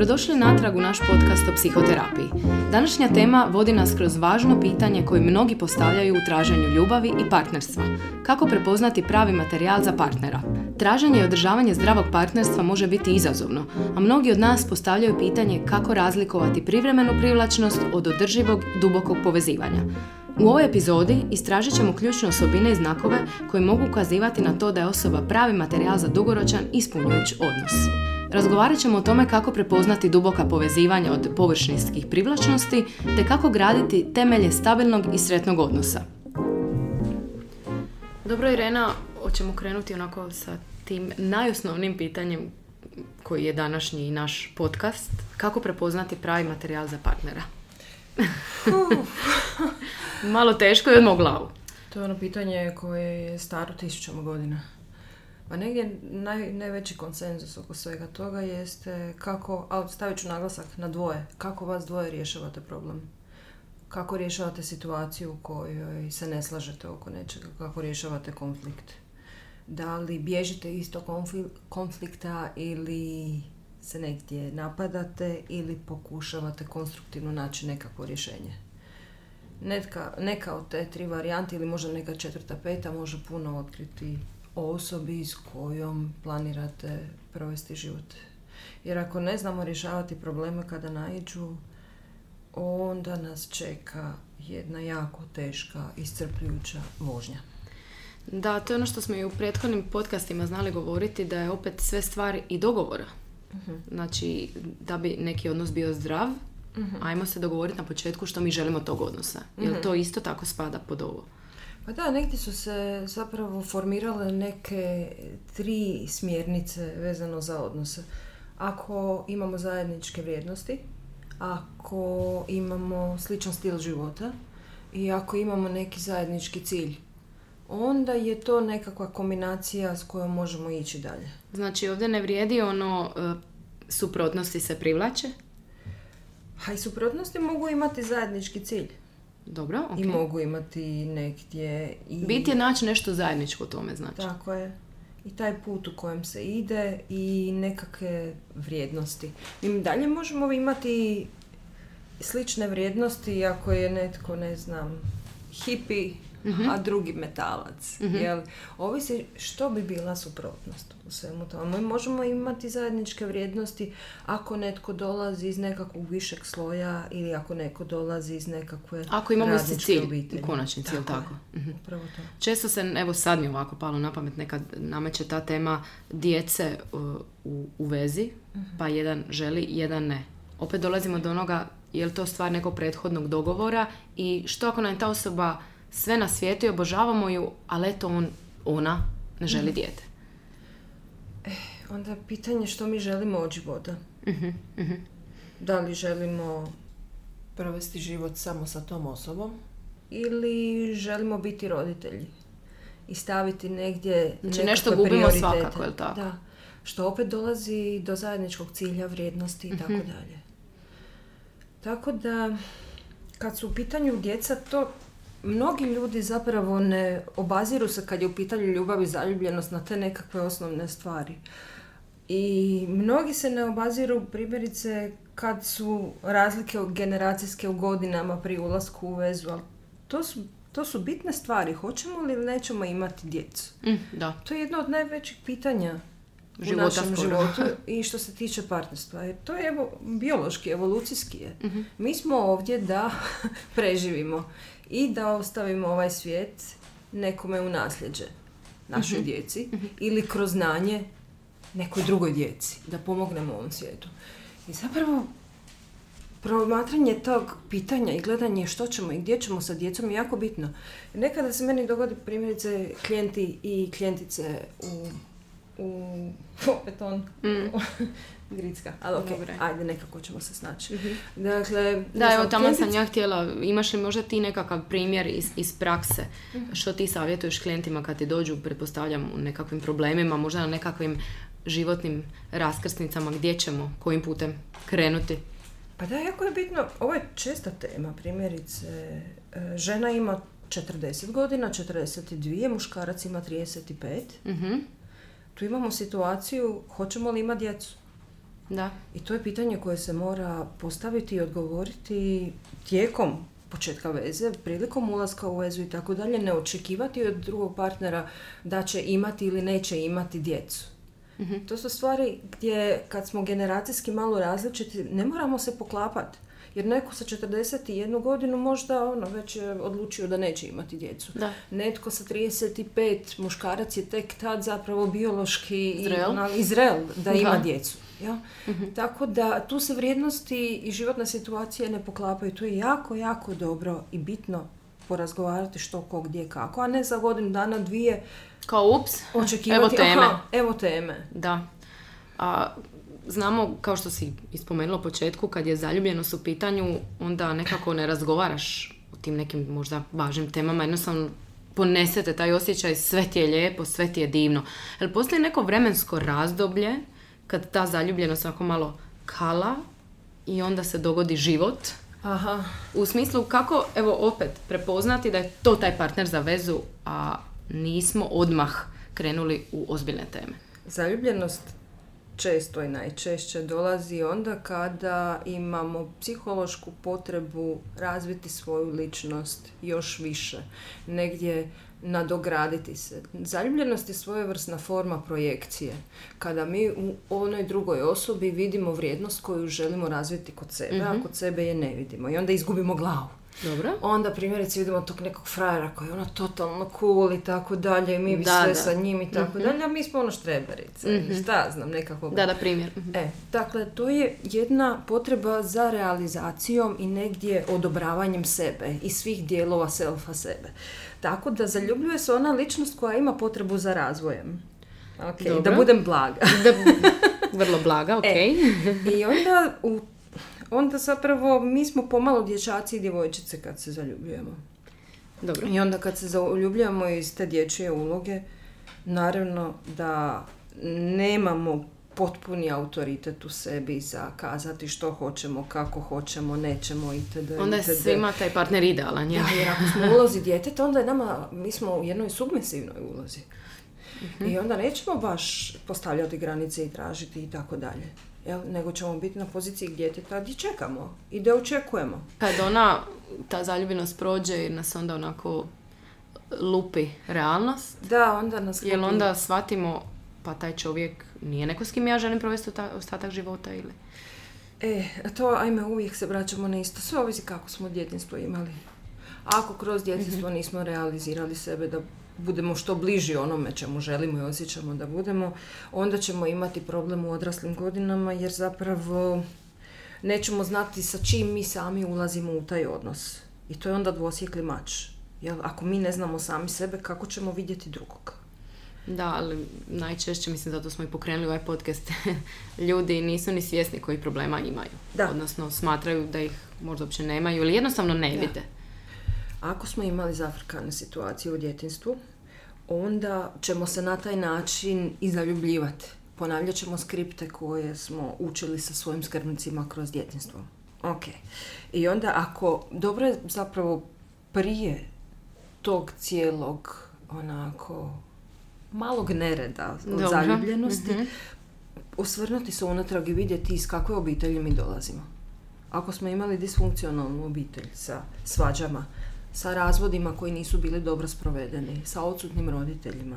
Dobrodošli natrag u naš podcast o psihoterapiji. Današnja tema vodi nas kroz važno pitanje koje mnogi postavljaju u traženju ljubavi i partnerstva. Kako prepoznati pravi materijal za partnera? Traženje i održavanje zdravog partnerstva može biti izazovno, a mnogi od nas postavljaju pitanje kako razlikovati privremenu privlačnost od održivog, dubokog povezivanja. U ovoj epizodi istražit ćemo ključne osobine i znakove koji mogu ukazivati na to da je osoba pravi materijal za dugoročan i ispunjujući odnos. Razgovarat ćemo o tome kako prepoznati duboka povezivanja od površinskih privlačnosti te kako graditi temelje stabilnog i sretnog odnosa. Dobro Irena, hoćemo krenuti onako sa tim najosnovnim pitanjem koji je današnji naš podcast. Kako prepoznati pravi materijal za partnera? Malo teško je odmah u glavu. To je ono pitanje koje je staro tisućama godina. Pa negdje najveći konsenzus oko svega toga jeste kako, a stavit ću naglasak na dvoje, kako vas dvoje rješavate problem. Kako rješavate situaciju u kojoj se ne slažete oko nečega, kako rješavate konflikt. Da li bježite iz tog konflikta ili se negdje napadate ili pokušavate konstruktivno naći nekakvo rješenje. Neka od te tri varijante ili možda neka četvrta, peta može puno otkriti o osobi s kojom planirate provesti život. Jer ako ne znamo rješavati probleme kada naiđu, onda nas čeka jedna jako teška, iscrpljujuća vožnja. Da, to je ono što smo i u prethodnim podcastima znali govoriti, da je opet sve stvar i dogovora. Znači, da bi neki odnos bio zdrav, ajmo se dogovoriti na početku što mi želimo tog odnosa. Jer to isto tako spada pod ovo. Pa da, negdje su se zapravo formirale neke tri smjernice vezano za odnose. Ako imamo zajedničke vrijednosti, ako imamo sličan stil života i ako imamo neki zajednički cilj, onda je to nekakva kombinacija s kojom možemo ići dalje. Znači ovdje ne vrijedi ono suprotnosti se privlače? Pa i suprotnosti mogu imati zajednički cilj. Dobro, okay. I mogu imati negdje i... Bit je naći nešto zajedničko u tome, znači. Tako je. I taj put u kojem se ide i nekakve vrijednosti. I dalje možemo imati slične vrijednosti ako je netko, ne znam, hipi, a drugi metalac. Jel? Ovisi što bi bila suprotnost u svemu tome. Mi možemo imati zajedničke vrijednosti ako netko dolazi iz nekakvog višeg sloja ili ako neko dolazi iz nekakve ako imamo isti cilj, konačni cilj, tako. Upravo to. Često se, evo sad mi ovako palo na pamet, nekad nameće ta tema djece u vezi, pa jedan želi, jedan ne. Opet dolazimo do onoga, je li to stvar nekog prethodnog dogovora i što ako nam je ta osoba sve na svijetu i obožavamo ju, ali eto ona ne želi dijete. Onda je pitanje što mi želimo od života. Da li želimo provesti život samo sa tom osobom ili želimo biti roditelji i staviti negdje znači nešto gubimo svakako, je li tako? Da. Što opet dolazi do zajedničkog cilja, vrijednosti i tako dalje. Tako da, kad su u pitanju djeca, to mnogi ljudi zapravo ne obaziru se kad je u pitanju ljubav i zaljubljenost na te nekakve osnovne stvari. I mnogi se ne obaziru primjerice kad su razlike generacijske u godinama pri ulasku u vezu. Ali to su bitne stvari. Hoćemo li ili nećemo imati djecu? Da. To je jedno od najvećih pitanja života u našem životu i što se tiče partnerstva. Jer to je biološki, evolucijski je. Mi smo ovdje da preživimo i da ostavimo ovaj svijet nekome u nasljeđe, našoj djeci, ili kroz znanje nekoj drugoj djeci, da pomognemo ovom svijetu. I zapravo promatranje tog pitanja i gledanje što ćemo i gdje ćemo sa djecom je jako bitno. Nekada se meni dogodi primjerice klijenti i klijentice u opet on Gricka, ali ok, ajde nekako ćemo se snaći. Dakle, da, evo tamo sam ja htjela, imaš li možda ti nekakav primjer iz prakse što ti savjetuješ klijentima kad ti dođu, pretpostavljam, u nekakvim problemima, možda na nekakvim životnim raskrsnicama, gdje ćemo, kojim putem krenuti? Pa da, jako je bitno, ovo je česta tema, primjerice, žena ima 40 godina, 42, muškarac ima 35, Tu imamo situaciju, hoćemo li imati djecu? Da. I to je pitanje koje se mora postaviti i odgovoriti tijekom početka veze, prilikom ulaska u vezu i tako dalje, ne očekivati od drugog partnera da će imati ili neće imati djecu. Mm-hmm. To su stvari gdje kad smo generacijski malo različiti, ne moramo se poklapati. Jer neko sa 41 godinu možda već je odlučio da neće imati djecu. Da. Netko sa 35, muškarac je tek tad zapravo biološki Izrael da ima djecu. Ja? Mm-hmm. Tako da tu se vrijednosti i životna situacija ne poklapaju. Tu je jako, jako dobro i bitno porazgovarati što, ko, gdje, kako. A ne za godinu dana, dvije kao ups, očekivati, evo teme. Da. Znamo, kao što si ispomenula u početku, kad je zaljubljenost u pitanju, onda nekako ne razgovaraš o tim nekim možda važnim temama, jednostavno ponesete taj osjećaj, sve ti je lijepo, sve ti je divno. Jel postoji neko vremensko razdoblje kad ta zaljubljenost onako malo kala i onda se dogodi život? Aha. U smislu kako, evo opet, prepoznati da je to taj partner za vezu, a nismo odmah krenuli u ozbiljne teme. Zaljubljenost često i najčešće dolazi onda kada imamo psihološku potrebu razviti svoju ličnost još više, negdje nadograditi se. Zaljubljenost je svojevrsna forma projekcije, kada mi u onoj drugoj osobi vidimo vrijednost koju želimo razviti kod sebe, a kod sebe je ne vidimo i onda izgubimo glavu. Dobro. Onda primjerice vidimo tog nekog frajera koji je ono totalno cool i tako dalje, mi bi sve sa njim i tako dalje, a mi smo ono štreberice, šta znam, nekako. Da, primjer. Dakle, to je jedna potreba za realizacijom i negdje odobravanjem sebe i svih dijelova selfa sebe. Tako da zaljubljuje se ona ličnost koja ima potrebu za razvojem. Okay, da budem blaga. Vrlo blaga, ok. I onda onda zapravo mi smo pomalo dječaci i djevojčice kad se zaljubljujemo. Dobro. I onda kad se zaljubljujemo iz te dječje uloge, naravno da nemamo potpuni autoritet u sebi za kazati što hoćemo, kako hoćemo, nećemo itd. Onda je svima taj partner idealan. Ja. Jer ako smo u ulozi djeteta, onda je nama, mi smo u jednoj submisivnoj ulozi. I onda nećemo baš postavljati granice i tražiti i tako dalje. Nego ćemo biti na poziciji djeteta gdje čekamo i da očekujemo. Kad ona, ta zaljubljenost prođe i nas onda onako lupi realnost, da, onda nas jel onda shvatimo pa taj čovjek nije neko s kim ja želim provesti ostatak života ili? Uvijek se vraćamo na isto. Sve ovisi kako smo djetinjstvo imali. Ako kroz djetinjstvo nismo realizirali sebe da budemo što bliži onome čemu želimo i osjećamo da budemo, onda ćemo imati problem u odraslim godinama jer zapravo nećemo znati sa čim mi sami ulazimo u taj odnos. I to je onda dvosjekli mač. Jel? Ako mi ne znamo sami sebe, kako ćemo vidjeti drugog? Da, ali najčešće, mislim, zato smo i pokrenuli ovaj podcast, ljudi nisu ni svjesni koji problema imaju. Da. Odnosno, smatraju da ih možda uopće nemaju ili jednostavno ne vide. Ako smo imali zafrkane situacije u djetinjstvu, onda ćemo se na taj način i zaljubljivati. Ponavljat ćemo skripte koje smo učili sa svojim skrbnicima kroz djetinjstvo. Ok. I onda ako, dobro je zapravo prije tog cijelog onako malog nereda od zaljubljenosti, osvrnuti se unatrag i vidjeti iz kakve obitelji mi dolazimo. Ako smo imali disfunkcionalnu obitelj sa svađama, sa razvodima koji nisu bili dobro sprovedeni, sa odsutnim roditeljima,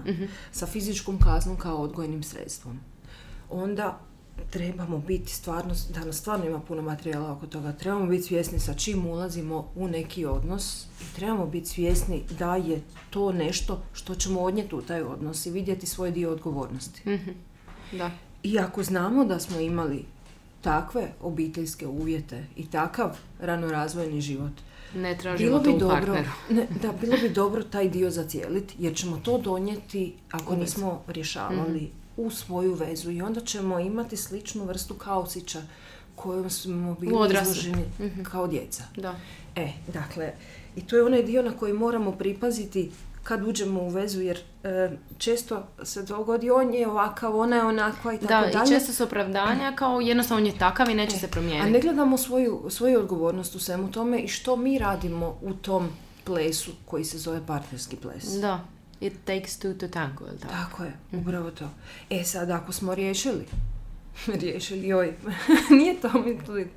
sa fizičkom kaznom kao odgojnim sredstvom, onda trebamo biti stvarno, danas stvarno ima puno materijala oko toga, trebamo biti svjesni sa čim ulazimo u neki odnos i trebamo biti svjesni da je to nešto što ćemo odnijeti u taj odnos i vidjeti svoj dio odgovornosti. Da. I ako znamo da smo imali takve obiteljske uvjete i takav ranorazvojni život, ne tražimo to u partneru. Bilo bi dobro taj dio zacijeliti, jer ćemo to donijeti ako nismo rješavali u svoju vezu i onda ćemo imati sličnu vrstu kaosića kojom smo bili izloženi kao djeca. Da. Dakle, i to je onaj dio na koji moramo pripaziti kad uđemo u vezu, jer često se dogodi on je ovakav, ona je onakva i tako dalje. Da, i često su opravdanja kao jednostavno on je takav i neće se promijeniti. A ne gledamo svoju odgovornost u svemu tome i što mi radimo u tom plesu koji se zove partnerski ples. Da, it takes two to tango, je li tako? Tako je, upravo to. Sad, ako smo riješili riješili, joj, nije to mislili,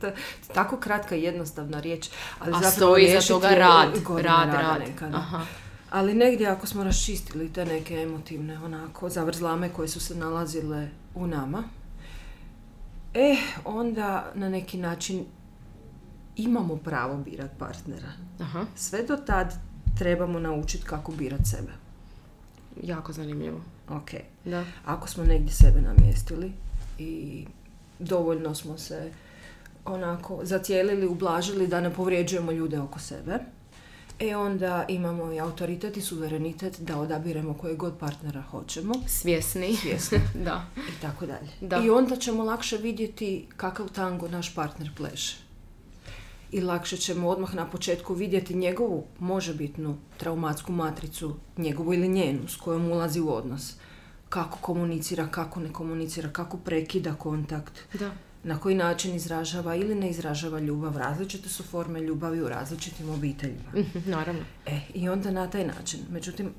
tako kratka i jednostavna riječ. Ali a stoji za toga rad. Ali negdje ako smo raščistili te neke emotivne onako zavrzlame koje su se nalazile u nama, onda na neki način imamo pravo birat partnera. Aha. Sve do tad trebamo naučiti kako birat sebe. Jako zanimljivo. Ok. Da. Ako smo negdje sebe namjestili i dovoljno smo se onako zacijelili, ublažili da ne povrijeđujemo ljude oko sebe, onda imamo i autoritet i suverenitet da odabiremo kojeg god partnera hoćemo. Svjesni. Da. I tako dalje. Da. I onda ćemo lakše vidjeti kakav tango naš partner pleše. I lakše ćemo odmah na početku vidjeti njegovu možebitnu traumatsku matricu, njegovu ili njenu, s kojom ulazi u odnos. Kako komunicira, kako ne komunicira, kako prekida kontakt. Da. Na koji način izražava ili ne izražava ljubav. Različite su forme ljubavi u različitim obiteljima. Naravno. I onda na taj način. Međutim,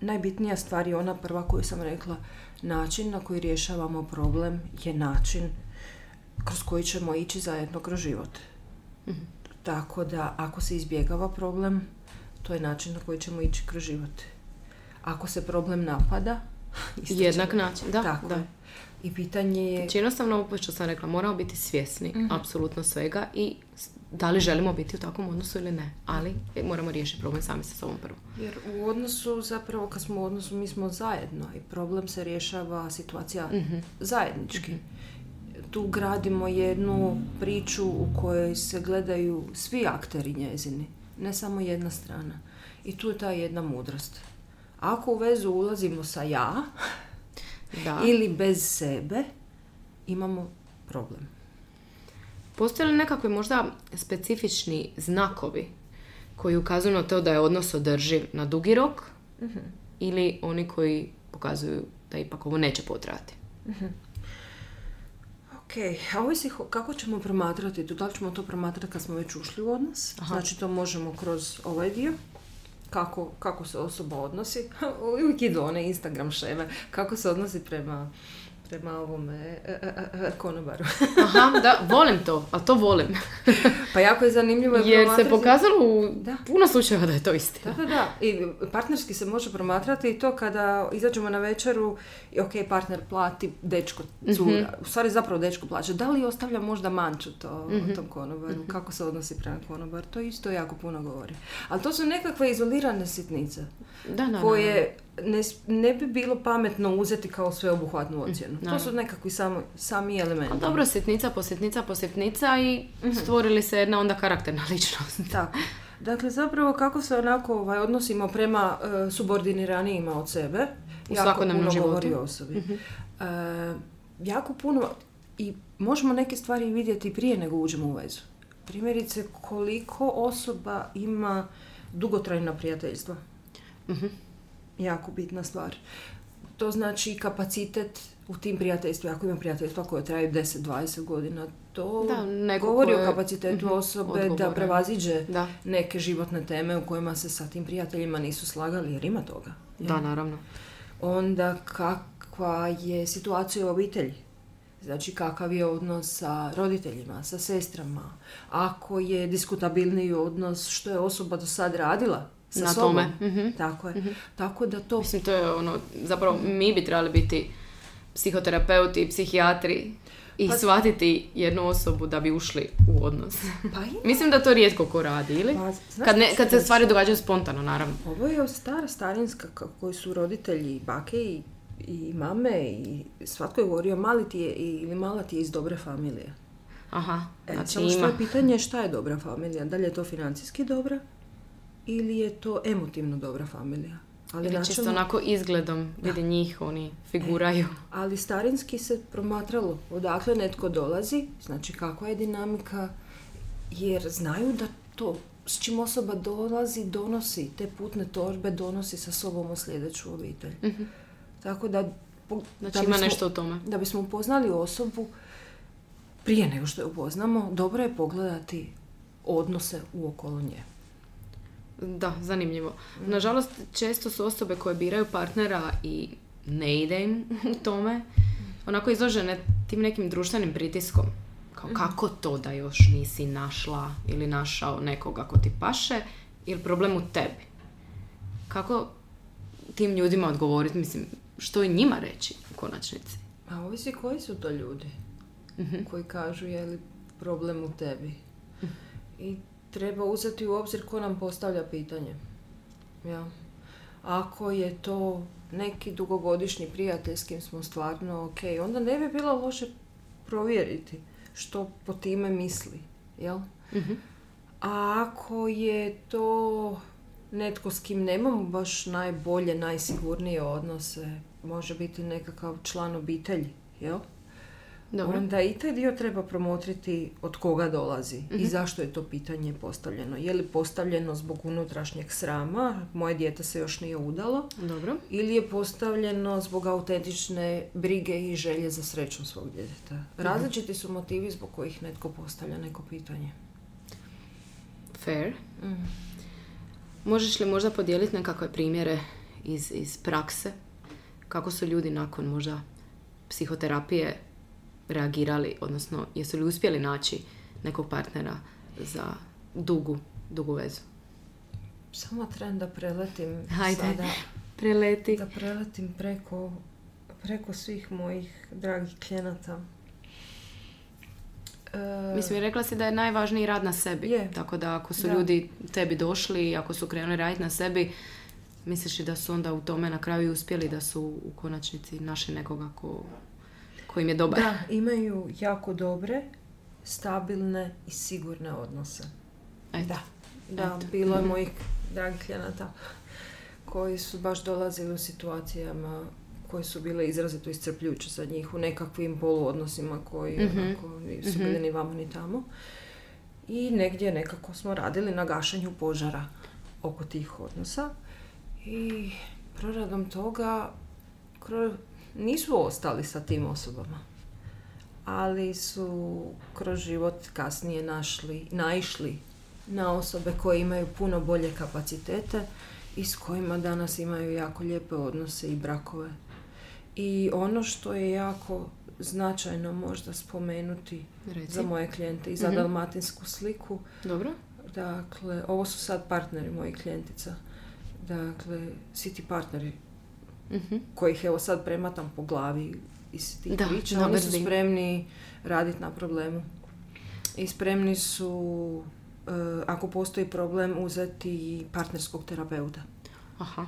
najbitnija stvar je ona prva koju sam rekla. Način na koji rješavamo problem je način kroz koji ćemo ići zajedno kroz život. Mm-hmm. Tako da, ako se izbjegava problem, to je način na koji ćemo ići kroz život. Ako se problem napada, jednak način, da. Tako da. I pitanje je... Znači jednostavno ovo što sam rekla, moramo biti svjesni apsolutno svega i da li želimo biti u takvom odnosu ili ne. Ali moramo riješiti problem sami sa sobom prvo. Jer u odnosu, zapravo kad smo u odnosu, mi smo zajedno i problem se rješava situacija zajednički. Mm-hmm. Tu gradimo jednu priču u kojoj se gledaju svi akteri njezini, ne samo jedna strana. I tu je ta jedna mudrost. Ako u vezu ulazimo sa ja... Da. Ili bez sebe imamo problem. Postoje li nekakvi možda specifični znakovi koji ukazuju na to da je odnos održiv na dugi rok ili oni koji pokazuju da ipak ovo neće potrajati? Ok, a ovisi kako ćemo promatrati to, da li ćemo to promatrati kad smo već ušli u odnos? Aha. Znači to možemo kroz ovaj dio. Kako se osoba odnosi, uvijek idu one Instagram šeme, kako se odnosi prema ovome konobaru. Aha, da, volim to, a to volim. Pa jako je zanimljivo. Jer se pokazalo u puno slučajeva da je to istina. Da. I partnerski se može promatrati i to kada izađemo na večeru i ok, partner plati, dečko cura, u stvari zapravo dečko plaća. Da li ostavlja možda manču to o tom konobaru, kako se odnosi prema konobaru, to isto jako puno govori. Ali to su nekakve izolirane sitnice koje... Ne bi bilo pametno uzeti kao sveobuhvatnu ocjenu. To su nekakvi sami elementi. A dobro, sitnica i stvorili se jedna onda karakterna ličnost. Tako. Dakle, zapravo kako se onako odnosimo prema subordiniranijima od sebe, u jako puno govori o osobi. Jako puno i možemo neke stvari vidjeti prije nego uđemo u vezu. Primjerice, koliko osoba ima dugotrajna prijateljstva. Jako bitna stvar. To znači kapacitet u tim prijateljstvima. Ako ima prijateljstva koje traje 10-20 godina, to govori o kapacitetu osobe odgovore, da prevaziđe neke životne teme u kojima se sa tim prijateljima nisu slagali, jer ima toga. Da, naravno. Onda kakva je situacija u obitelji? Znači kakav je odnos sa roditeljima, sa sestrama? Ako je diskutabilniji odnos, što je osoba do sad radila? Na sobom. Tome. Tako je. Tako da to... Mislim, to je ono, zapravo mi bi trebali biti psihoterapeuti i psihijatri i shvatiti jednu osobu da bi ušli u odnos. Pa mislim da to rijetko ko radi, ili? Pa, kad se stvari događaju spontano, naravno. Ovo je stara starinska koju su roditelji, bake i mame i svatko je govorio mali ti je ili mala ti je iz dobre familije. Aha, znači što je pitanje šta je dobra familija? Da li je to financijski dobra? Ili je to emotivno dobra familija. Ali ili čisto onako izgledom vidi njih, oni figuraju. Ali starinski se promatralo odakle netko dolazi, znači kakva je dinamika, jer znaju da to s čim osoba dolazi, donosi te putne torbe, donosi sa sobom u sljedeću obitelj. Tako da... Znači ima nešto o tome. Da bismo upoznali osobu, prije nego što je upoznamo, dobro je pogledati odnose uokolo nje. Da, zanimljivo. Nažalost, često su osobe koje biraju partnera i ne ide im u tome. onako izložene tim nekim društvenim pritiskom. Kao kako to da još nisi našla ili našao nekoga ko ti paše ili problem u tebi. Kako tim ljudima odgovoriti, mislim, što je njima reći u konačnici? A ovisi koji su to ljudi koji kažu je li problem u tebi. I treba uzeti u obzir ko nam postavlja pitanje. Ja. Ako je to neki dugogodišnji prijatelj s kim smo stvarno ok, onda ne bi bilo loše provjeriti što po time misli. Jel? Mm-hmm. A ako je to netko s kim nemamo baš najbolje, najsigurnije odnose, može biti nekakav član obitelji, jel? Dobro. Onda i taj dio treba promotriti od koga dolazi i zašto je to pitanje postavljeno. Je li postavljeno zbog unutrašnjeg srama, moje dijete se još nije udalo, dobro, ili je postavljeno zbog autentične brige i želje za srećom svog djeteta. Različiti su motivi zbog kojih netko postavlja neko pitanje. Fair. Mm. Možeš li možda podijeliti nekakve primjere iz prakse? Kako su ljudi nakon možda psihoterapije reagirali, odnosno jesu li uspjeli naći nekog partnera za dugu vezu? Samo trebam da preletim. Hajde, sada. Preleti. Da preletim preko svih mojih dragih klijenata. Mislim, rekla si da je najvažniji rad na sebi. Je. Tako da ako su ljudi tebi došli i ako su krenuli raditi na sebi, misliš li da su onda u tome na kraju uspjeli, da su u konačnici našli nekoga ko im je dobar? Da, imaju jako dobre, stabilne i sigurne odnose. Eto. Da, bilo je mojih dragih klijenata koji su baš dolazili u situacijama koje su bile izrazito iscrpljujuće za njih, u nekakvim poluodnosima koji onako nisu bili ni vamo ni tamo. I negdje nekako smo radili na gašenju požara oko tih odnosa. I proradom toga nisu ostali sa tim osobama, ali su kroz život kasnije naišli na osobe koje imaju puno bolje kapacitete i s kojima danas imaju jako lijepe odnose i brakove. I ono što je jako značajno možda spomenuti za moje klijente i za dalmatinsku sliku. Dobro. Dakle, ovo su sad partneri mojih klijentica. Dakle, svi ti partneri kojih evo sad prematam po glavi iz tih priča, oni su spremni raditi na problemu. I spremni su, ako postoji problem, uzeti partnerskog terapeuta. Aha.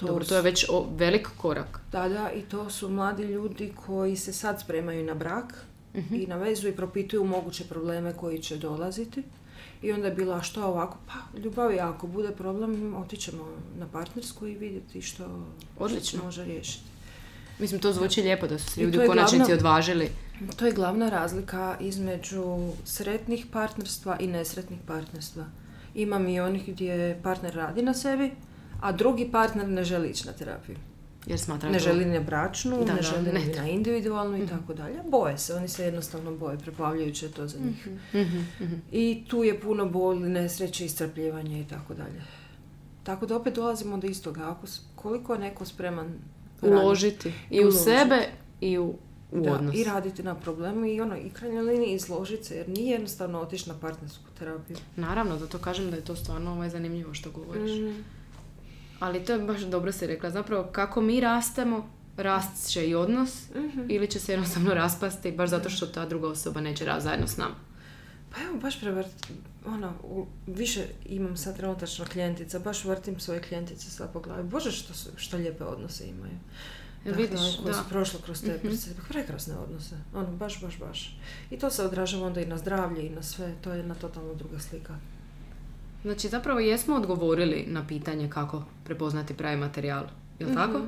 Dobro, to je već velik korak. Da, i to su mladi ljudi koji se sad spremaju na brak i na vezu i propituju moguće probleme koji će dolaziti. I onda je bilo, a što ovako? Pa, ljubavi, ako bude problem, otićemo na partnersku i vidjeti što može riješiti. Mislim, to zvuči lijepo da su se ljudi u konačnici odvažili. To je glavna razlika između sretnih partnerstva i nesretnih partnerstva. Imam i onih gdje partner radi na sebi, a drugi partner ne želi ići na terapiju. Jer smatra ne želi na bračnu, ne želi na individualnu i tako dalje. Boje se, oni se jednostavno boje, preplavljajuće je to za njih. I tu je puno boli, nesreće, iscrpljivanje i tako dalje. Tako da opet dolazimo do istoga. Koliko je neko spreman uložiti i u sebe i u odnos. I raditi na problemu i krajnjoj liniji izložiti se, jer nije jednostavno otići na partnersku terapiju. Naravno, zato kažem da je to stvarno zanimljivo što govoriš. Ali to je baš dobro si rekla. Zapravo, kako mi rastemo, rast će i odnos ili će se jednostavno raspasti baš zato što ta druga osoba neće zajedno s nama. Pa evo, baš više imam sad trenutačno klijentica, baš vrtim svoje klijentice sad po glavi. Bože, što lijepe odnose imaju. Dakle, vidiš, koji su prošli kroz te prekrasne odnose. Baš. I to se odražava onda i na zdravlje i na sve. To je jedna totalno druga slika. Znači, zapravo jesmo odgovorili na pitanje kako prepoznati pravi materijal, je li tako?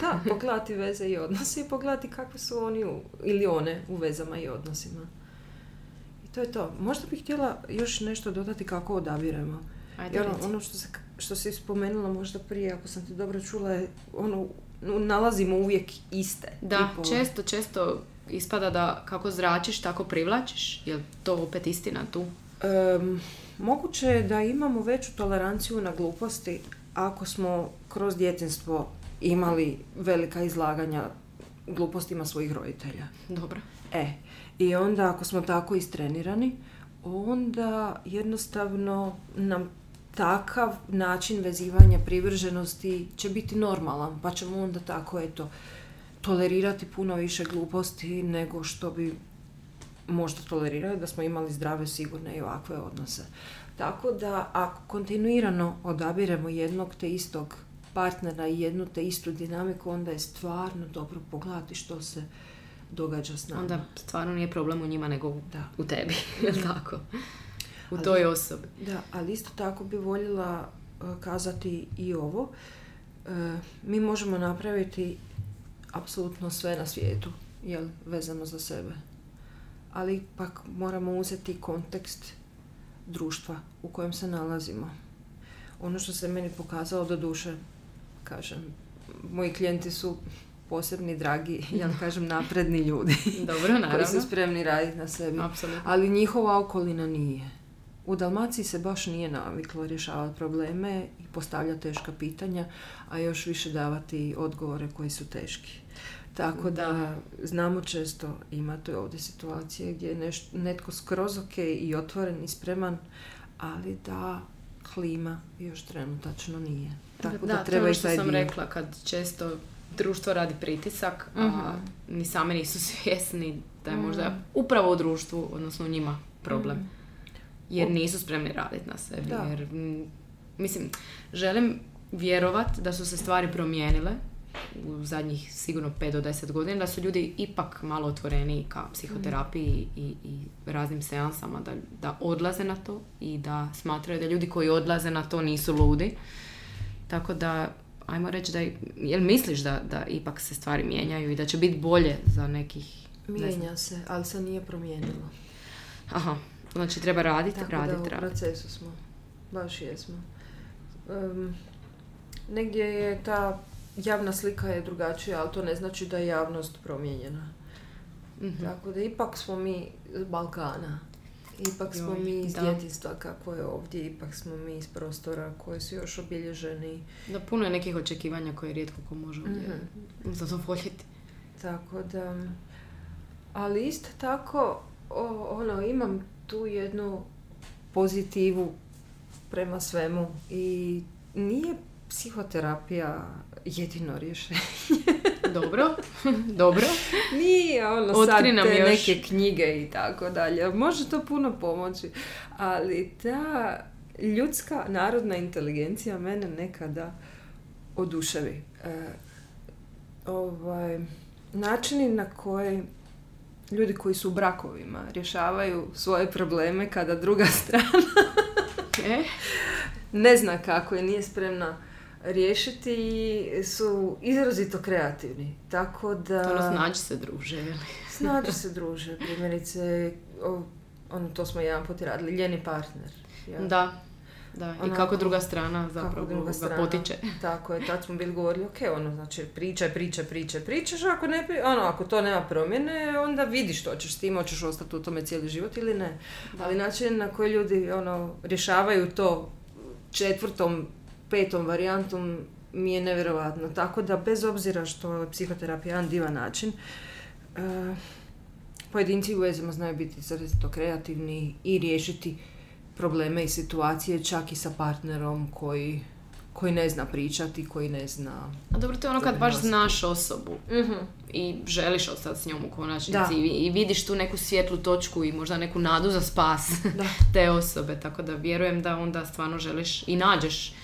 Da, pogledati veze i odnose i pogledati kakvi su oni ili one u vezama i odnosima. I to je to. Možda bih htjela još nešto dodati kako odabiremo. Ajde, jer ono što si spomenula možda prije, ako sam te dobro čula, je nalazimo uvijek iste. Da, često ispada da kako zračiš, tako privlačiš. Je li to opet istina tu? Moguće je da imamo veću toleranciju na gluposti ako smo kroz djetinjstvo imali velika izlaganja glupostima svojih roditelja. Dobro. I onda ako smo tako istrenirani, onda jednostavno nam takav način vezivanja privrženosti će biti normalan, pa ćemo onda tako tolerirati puno više gluposti nego što bi možda tolerirali da smo imali zdrave, sigurne i ovakve odnose. Tako da ako kontinuirano odabiremo jednog te istog partnera i jednu te istu dinamiku, onda je stvarno dobro pogledati što se događa s nama. Onda stvarno nije problem u njima nego u tebi, jel' tako? U toj osobi. Da, ali isto tako bi voljela kazati i ovo. Mi možemo napraviti apsolutno sve na svijetu, jel' vezano za sebe. Ali ipak moramo uzeti kontekst društva u kojem se nalazimo. Ono što se meni pokazalo, doduše, kažem, moji klijenti su posebni, dragi, ja kažem, napredni ljudi. Dobro, naravno. Koji su spremni raditi na sebi. Absolutno. Ali njihova okolina nije. U Dalmaciji se baš nije naviklo rješavati probleme i postavljati teška pitanja, a još više davati odgovore koji su teški. Tako da znamo često imati ovdje situacije gdje je netko skroz ok i otvoren i spreman, ali da klima još trenutačno nije. Tako da treba i taj dio. Da, to što sam rekla, kad često društvo radi pritisak, a ni same nisu svjesni da je možda upravo u društvu, odnosno u njima, problem. Jer nisu spremni raditi na sebi. Jer, mislim, želim vjerovati da su se stvari promijenile u zadnjih sigurno 5 do 10 godina, da su ljudi ipak malo otvoreniji ka psihoterapiji i raznim seansama, da odlaze na to i da smatraju da ljudi koji odlaze na to nisu ludi. Tako da, ajmo reći da, jel misliš da ipak se stvari mijenjaju i da će biti bolje za nekih... Mijenja se, ali se nije promijenilo. Aha, znači treba raditi. Tako da u procesu smo, baš jesmo. Negdje je ta javna slika je drugačija, ali to ne znači da je javnost promijenjena. Mm-hmm. Tako da ipak smo mi iz Balkana. Ipak smo mi iz djetinjstva kako je ovdje. Ipak smo mi iz prostora koji su još obilježeni. Da, puno je nekih očekivanja koje rijetko ko može ovdje zadovoljiti. Tako da... Ali isto tako imam tu jednu pozitivu prema svemu. I nije psihoterapija jedino rješenje. Dobro. Nije sad te neke knjige i tako dalje. Može to puno pomoći. Ali ta ljudska narodna inteligencija mene nekada oduševi. Načini na koje ljudi koji su u brakovima rješavaju svoje probleme kada druga strana ne zna kako je, nije spremna riješiti, su izrazito kreativni. Tako da... Snađi se druže. Primjerice, to smo jedan put radili, ljeni partner. Ja. Da. I kako druga strana zapravo ga potiče. Tako je, tad smo bili govorili, znači pričaš, ako ne, ako to nema promjene, onda vidiš što ćeš s tim, hoćeš ostati u tome cijeli život ili ne. Da. Ali način na koji ljudi rješavaju to četvrtom, petom varijantom mi je nevjerojatno. Tako da, bez obzira što je psihoterapija jedan divan način, pojedinci u vezama znaju biti izrazito kreativni i riješiti probleme i situacije čak i sa partnerom koji ne zna pričati, koji ne zna... A dobro, to je kad baš znaš osobu i želiš ostati s njom u konačnici i vidiš tu neku svijetlu točku i možda neku nadu za spas te osobe. Tako da vjerujem da onda stvarno želiš i nađeš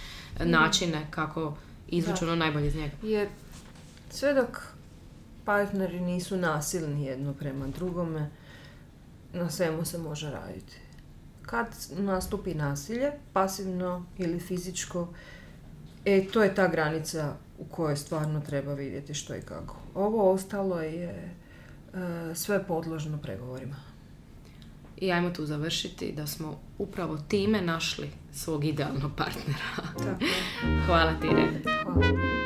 načine kako izvući najbolje iz njega. Jer sve dok partneri nisu nasilni jedno prema drugome, na svemu se može raditi. Kad nastupi nasilje, pasivno ili fizičko, to je ta granica u kojoj stvarno treba vidjeti što i kako. Ovo ostalo je sve podložno pregovorima. I ajmo tu završiti da smo upravo time našli svog idealnog partnera. Tako. Hvala ti, Irena. Hvala.